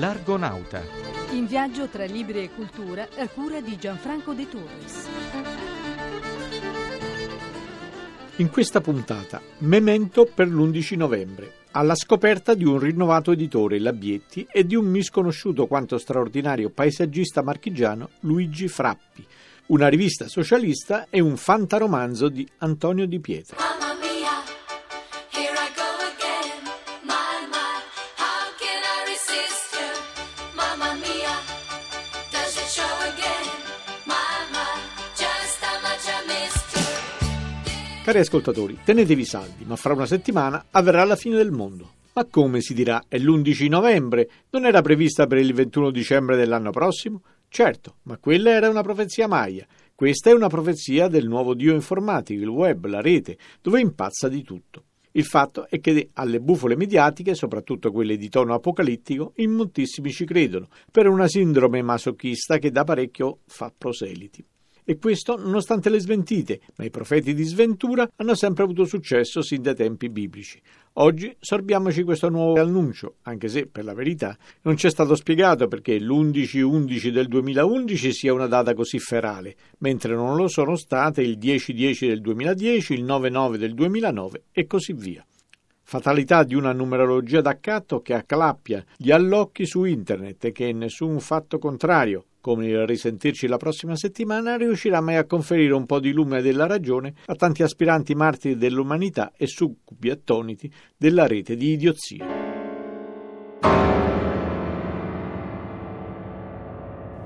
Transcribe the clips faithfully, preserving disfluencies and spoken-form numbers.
L'Argonauta. In viaggio tra libri e cultura a cura di Gianfranco De Torres. In questa puntata, Memento per l'undici novembre, alla scoperta di un rinnovato editore, la Bietti, e di un misconosciuto quanto straordinario paesaggista marchigiano, Luigi Frappi, una rivista socialista e un fantaromanzo di Antonio Di Pietro. Cari ascoltatori, tenetevi saldi, ma fra una settimana avverrà la fine del mondo. Ma come, si dirà, è l'undici novembre, non era prevista per il ventuno dicembre dell'anno prossimo? Certo, ma quella era una profezia maya. Questa è una profezia del nuovo dio informatico, il web, la rete, dove impazza di tutto. Il fatto è che alle bufole mediatiche, soprattutto quelle di tono apocalittico, in moltissimi ci credono, per una sindrome masochista che da parecchio fa proseliti. E questo nonostante le sventite, ma i profeti di sventura hanno sempre avuto successo sin dai tempi biblici. Oggi sorbiamoci questo nuovo annuncio, anche se, per la verità, non c'è stato spiegato perché l'undici undici del duemilaundici sia una data così ferale, mentre non lo sono state il dieci dieci del duemiladieci, il nove nove del duemilanove e così via. Fatalità di una numerologia d'accatto che acclappia gli allocchi su internet e che nessun fatto contrario, come il risentirci la prossima settimana, riuscirà mai a conferire un po' di lume della ragione a tanti aspiranti martiri dell'umanità e succubi attoniti della rete di idiozie.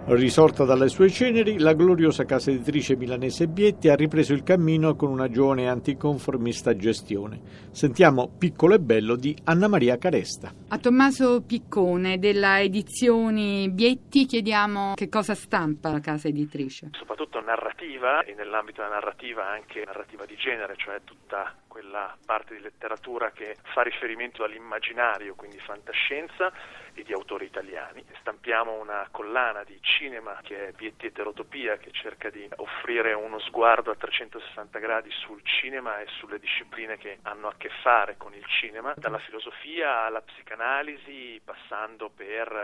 Risorta dalle sue ceneri, la gloriosa casa editrice milanese Bietti ha ripreso il cammino con una giovane e anticonformista gestione. Sentiamo Piccolo e Bello di Anna Maria Caresta. A Tommaso Piccone della edizioni Bietti chiediamo che cosa stampa la casa editrice. Soprattutto narrativa, e nell'ambito della narrativa anche narrativa di genere, cioè tutta quella parte di letteratura che fa riferimento all'immaginario, quindi fantascienza, e di autori italiani. Stampiamo una collana di cinema che è Bietti Eterotopia, che cerca di offrire uno sguardo a trecentosessanta gradi sul cinema e sulle discipline che hanno a che fare con il cinema, dalla filosofia alla psicanalisi, passando per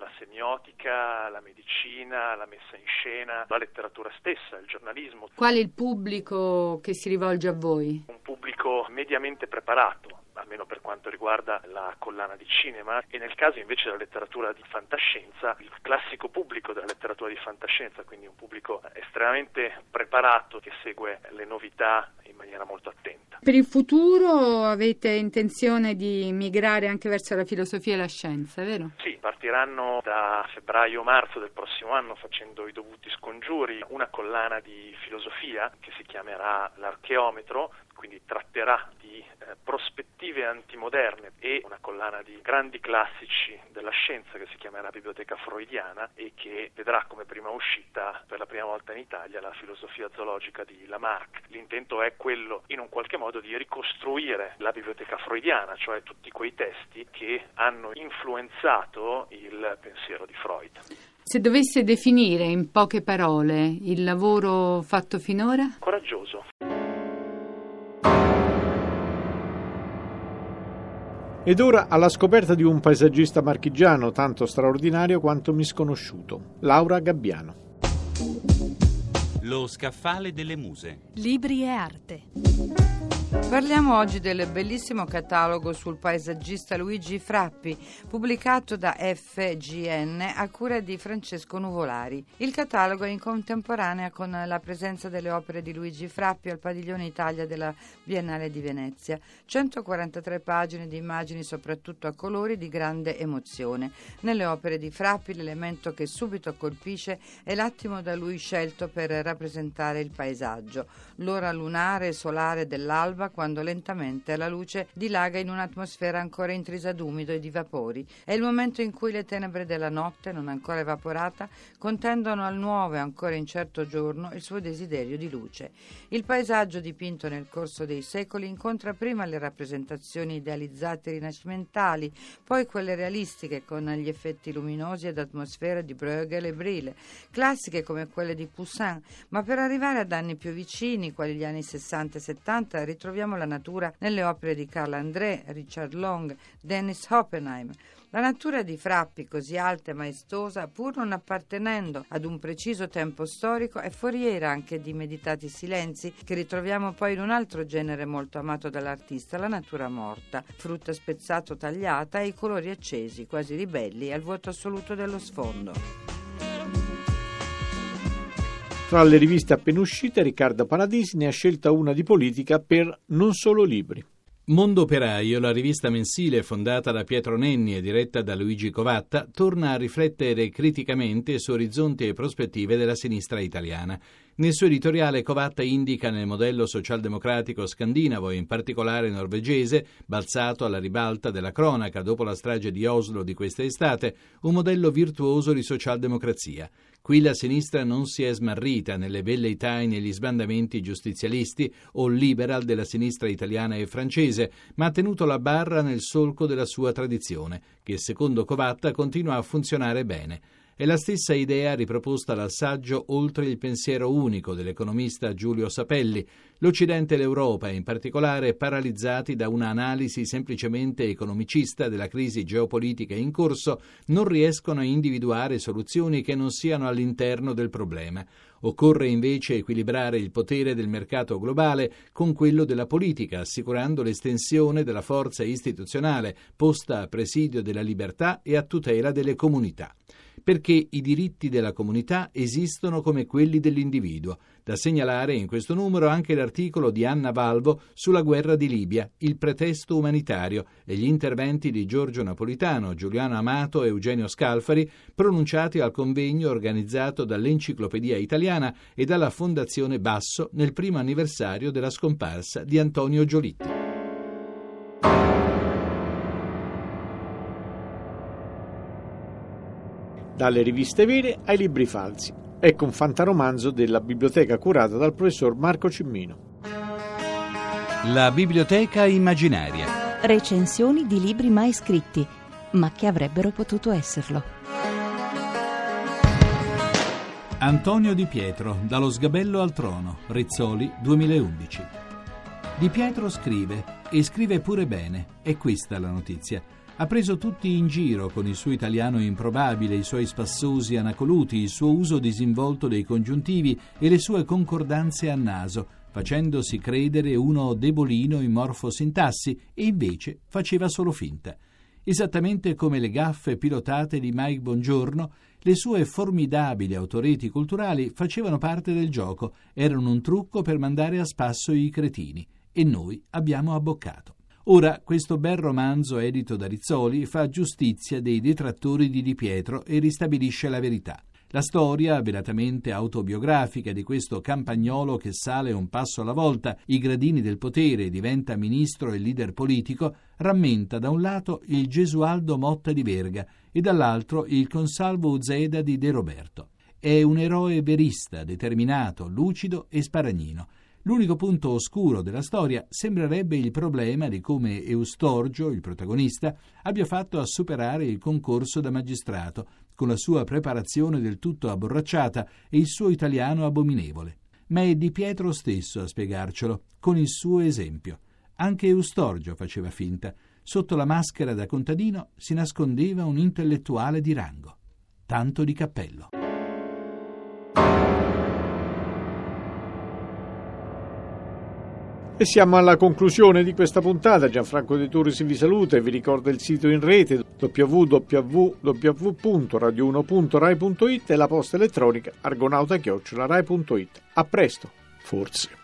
la semiotica, la medicina, la messa in scena, la letteratura stessa, il giornalismo. Qual è il pubblico che si rivolge a voi? Un pubblico mediamente preparato, almeno per quanto riguarda la collana di cinema, e nel caso invece della letteratura di fantascienza, il classico pubblico della letteratura di fantascienza, quindi un pubblico estremamente preparato che segue le novità in maniera molto attenta. Per il futuro avete intenzione di migrare anche verso la filosofia e la scienza, vero? Sì, partiranno da febbraio-marzo del prossimo anno, facendo i dovuti scongiuri, una collana di filosofia che si chiamerà L'Archeometro, quindi tratterà di eh, prospettive antimoderne, e una collana di grandi classici della scienza che si chiamerà Biblioteca Freudiana e che vedrà come prima uscita per la prima volta in Italia la filosofia zoologica di Lamarck. L'intento è quello, in un qualche modo, di ricostruire la Biblioteca Freudiana, cioè tutti quei testi che hanno influenzato il pensiero di Freud. Se dovesse definire in poche parole il lavoro fatto finora? Coraggioso. Ed ora alla scoperta di un paesaggista marchigiano tanto straordinario quanto misconosciuto, Laura Gabbiano. Lo scaffale delle muse. Libri e arte. Parliamo oggi del bellissimo catalogo sul paesaggista Luigi Frappi, pubblicato da F G N a cura di Francesco Nuvolari. Il catalogo è in contemporanea con la presenza delle opere di Luigi Frappi al Padiglione Italia della Biennale di Venezia. centoquarantatré pagine di immagini, soprattutto a colori, di grande emozione. Nelle opere di Frappi l'elemento che subito colpisce è l'attimo da lui scelto per rappresentare il paesaggio, l'ora lunare e solare dell'alba, quando lentamente la luce dilaga in un'atmosfera ancora intrisa d'umido e di vapori. È il momento in cui le tenebre della notte, non ancora evaporata, contendono al nuovo e ancora incerto giorno il suo desiderio di luce. Il paesaggio dipinto nel corso dei secoli incontra prima le rappresentazioni idealizzate rinascimentali, poi quelle realistiche con gli effetti luminosi ed atmosfera di Bruegel e Brille, classiche come quelle di Poussin, ma per arrivare ad anni più vicini, quali gli anni sessanta e settanta, ritroviamo ritroviamo la natura nelle opere di Carl André, Richard Long, Dennis Oppenheim. La natura di Frappi, così alta e maestosa, pur non appartenendo ad un preciso tempo storico, è foriera anche di meditati silenzi che ritroviamo poi in un altro genere molto amato dall'artista, la natura morta, frutta spezzato tagliata e i colori accesi, quasi ribelli, al vuoto assoluto dello sfondo. Tra le riviste appena uscite, Riccardo Paradisi ne ha scelta una di politica per Non Solo Libri. Mondo Operaio, la rivista mensile fondata da Pietro Nenni e diretta da Luigi Covatta, torna a riflettere criticamente su orizzonti e prospettive della sinistra italiana. Nel suo editoriale Covatta indica nel modello socialdemocratico scandinavo e in particolare norvegese, balzato alla ribalta della cronaca dopo la strage di Oslo di questa estate, un modello virtuoso di socialdemocrazia. Qui la sinistra non si è smarrita nelle velleità e negli sbandamenti giustizialisti o liberal della sinistra italiana e francese, ma ha tenuto la barra nel solco della sua tradizione, che secondo Covatta continua a funzionare bene. È la stessa idea riproposta dal saggio Oltre il pensiero unico dell'economista Giulio Sapelli. L'Occidente e l'Europa, in particolare, paralizzati da un'analisi semplicemente economicista della crisi geopolitica in corso, non riescono a individuare soluzioni che non siano all'interno del problema. Occorre invece equilibrare il potere del mercato globale con quello della politica, assicurando l'estensione della forza istituzionale posta a presidio della libertà e a tutela delle comunità. Perché i diritti della comunità esistono come quelli dell'individuo. Da segnalare in questo numero anche l'articolo di Anna Valvo sulla guerra di Libia, il pretesto umanitario, e gli interventi di Giorgio Napolitano, Giuliano Amato e Eugenio Scalfari pronunciati al convegno organizzato dall'Enciclopedia Italiana e dalla Fondazione Basso nel primo anniversario della scomparsa di Antonio Giolitti. Dalle riviste vere ai libri falsi. Ecco un fantaromanzo della biblioteca curata dal professor Marco Cimmino. La biblioteca immaginaria. Recensioni di libri mai scritti, ma che avrebbero potuto esserlo. Antonio Di Pietro, dallo sgabello al trono, Rizzoli, duemilaundici. Di Pietro scrive, e scrive pure bene, è questa la notizia. Ha preso tutti in giro con il suo italiano improbabile, i suoi spassosi anacoluti, il suo uso disinvolto dei congiuntivi e le sue concordanze a naso, facendosi credere uno debolino in morfosintassi, e invece faceva solo finta. Esattamente come le gaffe pilotate di Mike Bongiorno, le sue formidabili autoreti culturali facevano parte del gioco, erano un trucco per mandare a spasso i cretini, e noi abbiamo abboccato. Ora, questo bel romanzo edito da Rizzoli fa giustizia dei detrattori di Di Pietro e ristabilisce la verità. La storia, velatamente autobiografica, di questo campagnolo che sale un passo alla volta i gradini del potere, diventa ministro e leader politico, rammenta da un lato il Gesualdo Motta di Verga e dall'altro il Consalvo Uzeda di De Roberto. È un eroe verista, determinato, lucido e sparagnino. L'unico punto oscuro della storia sembrerebbe il problema di come Eustorgio, il protagonista, abbia fatto a superare il concorso da magistrato, con la sua preparazione del tutto abborracciata e il suo italiano abominevole. Ma è Di Pietro stesso a spiegarcelo, con il suo esempio. Anche Eustorgio faceva finta. Sotto la maschera da contadino si nascondeva un intellettuale di rango. Tanto di cappello. E siamo alla conclusione di questa puntata. Gianfranco De Torres vi saluta e vi ricorda il sito in rete w w w punto radio uno punto rai punto it e la posta elettronica argonauta chiocciola rai punto it. A presto, forse.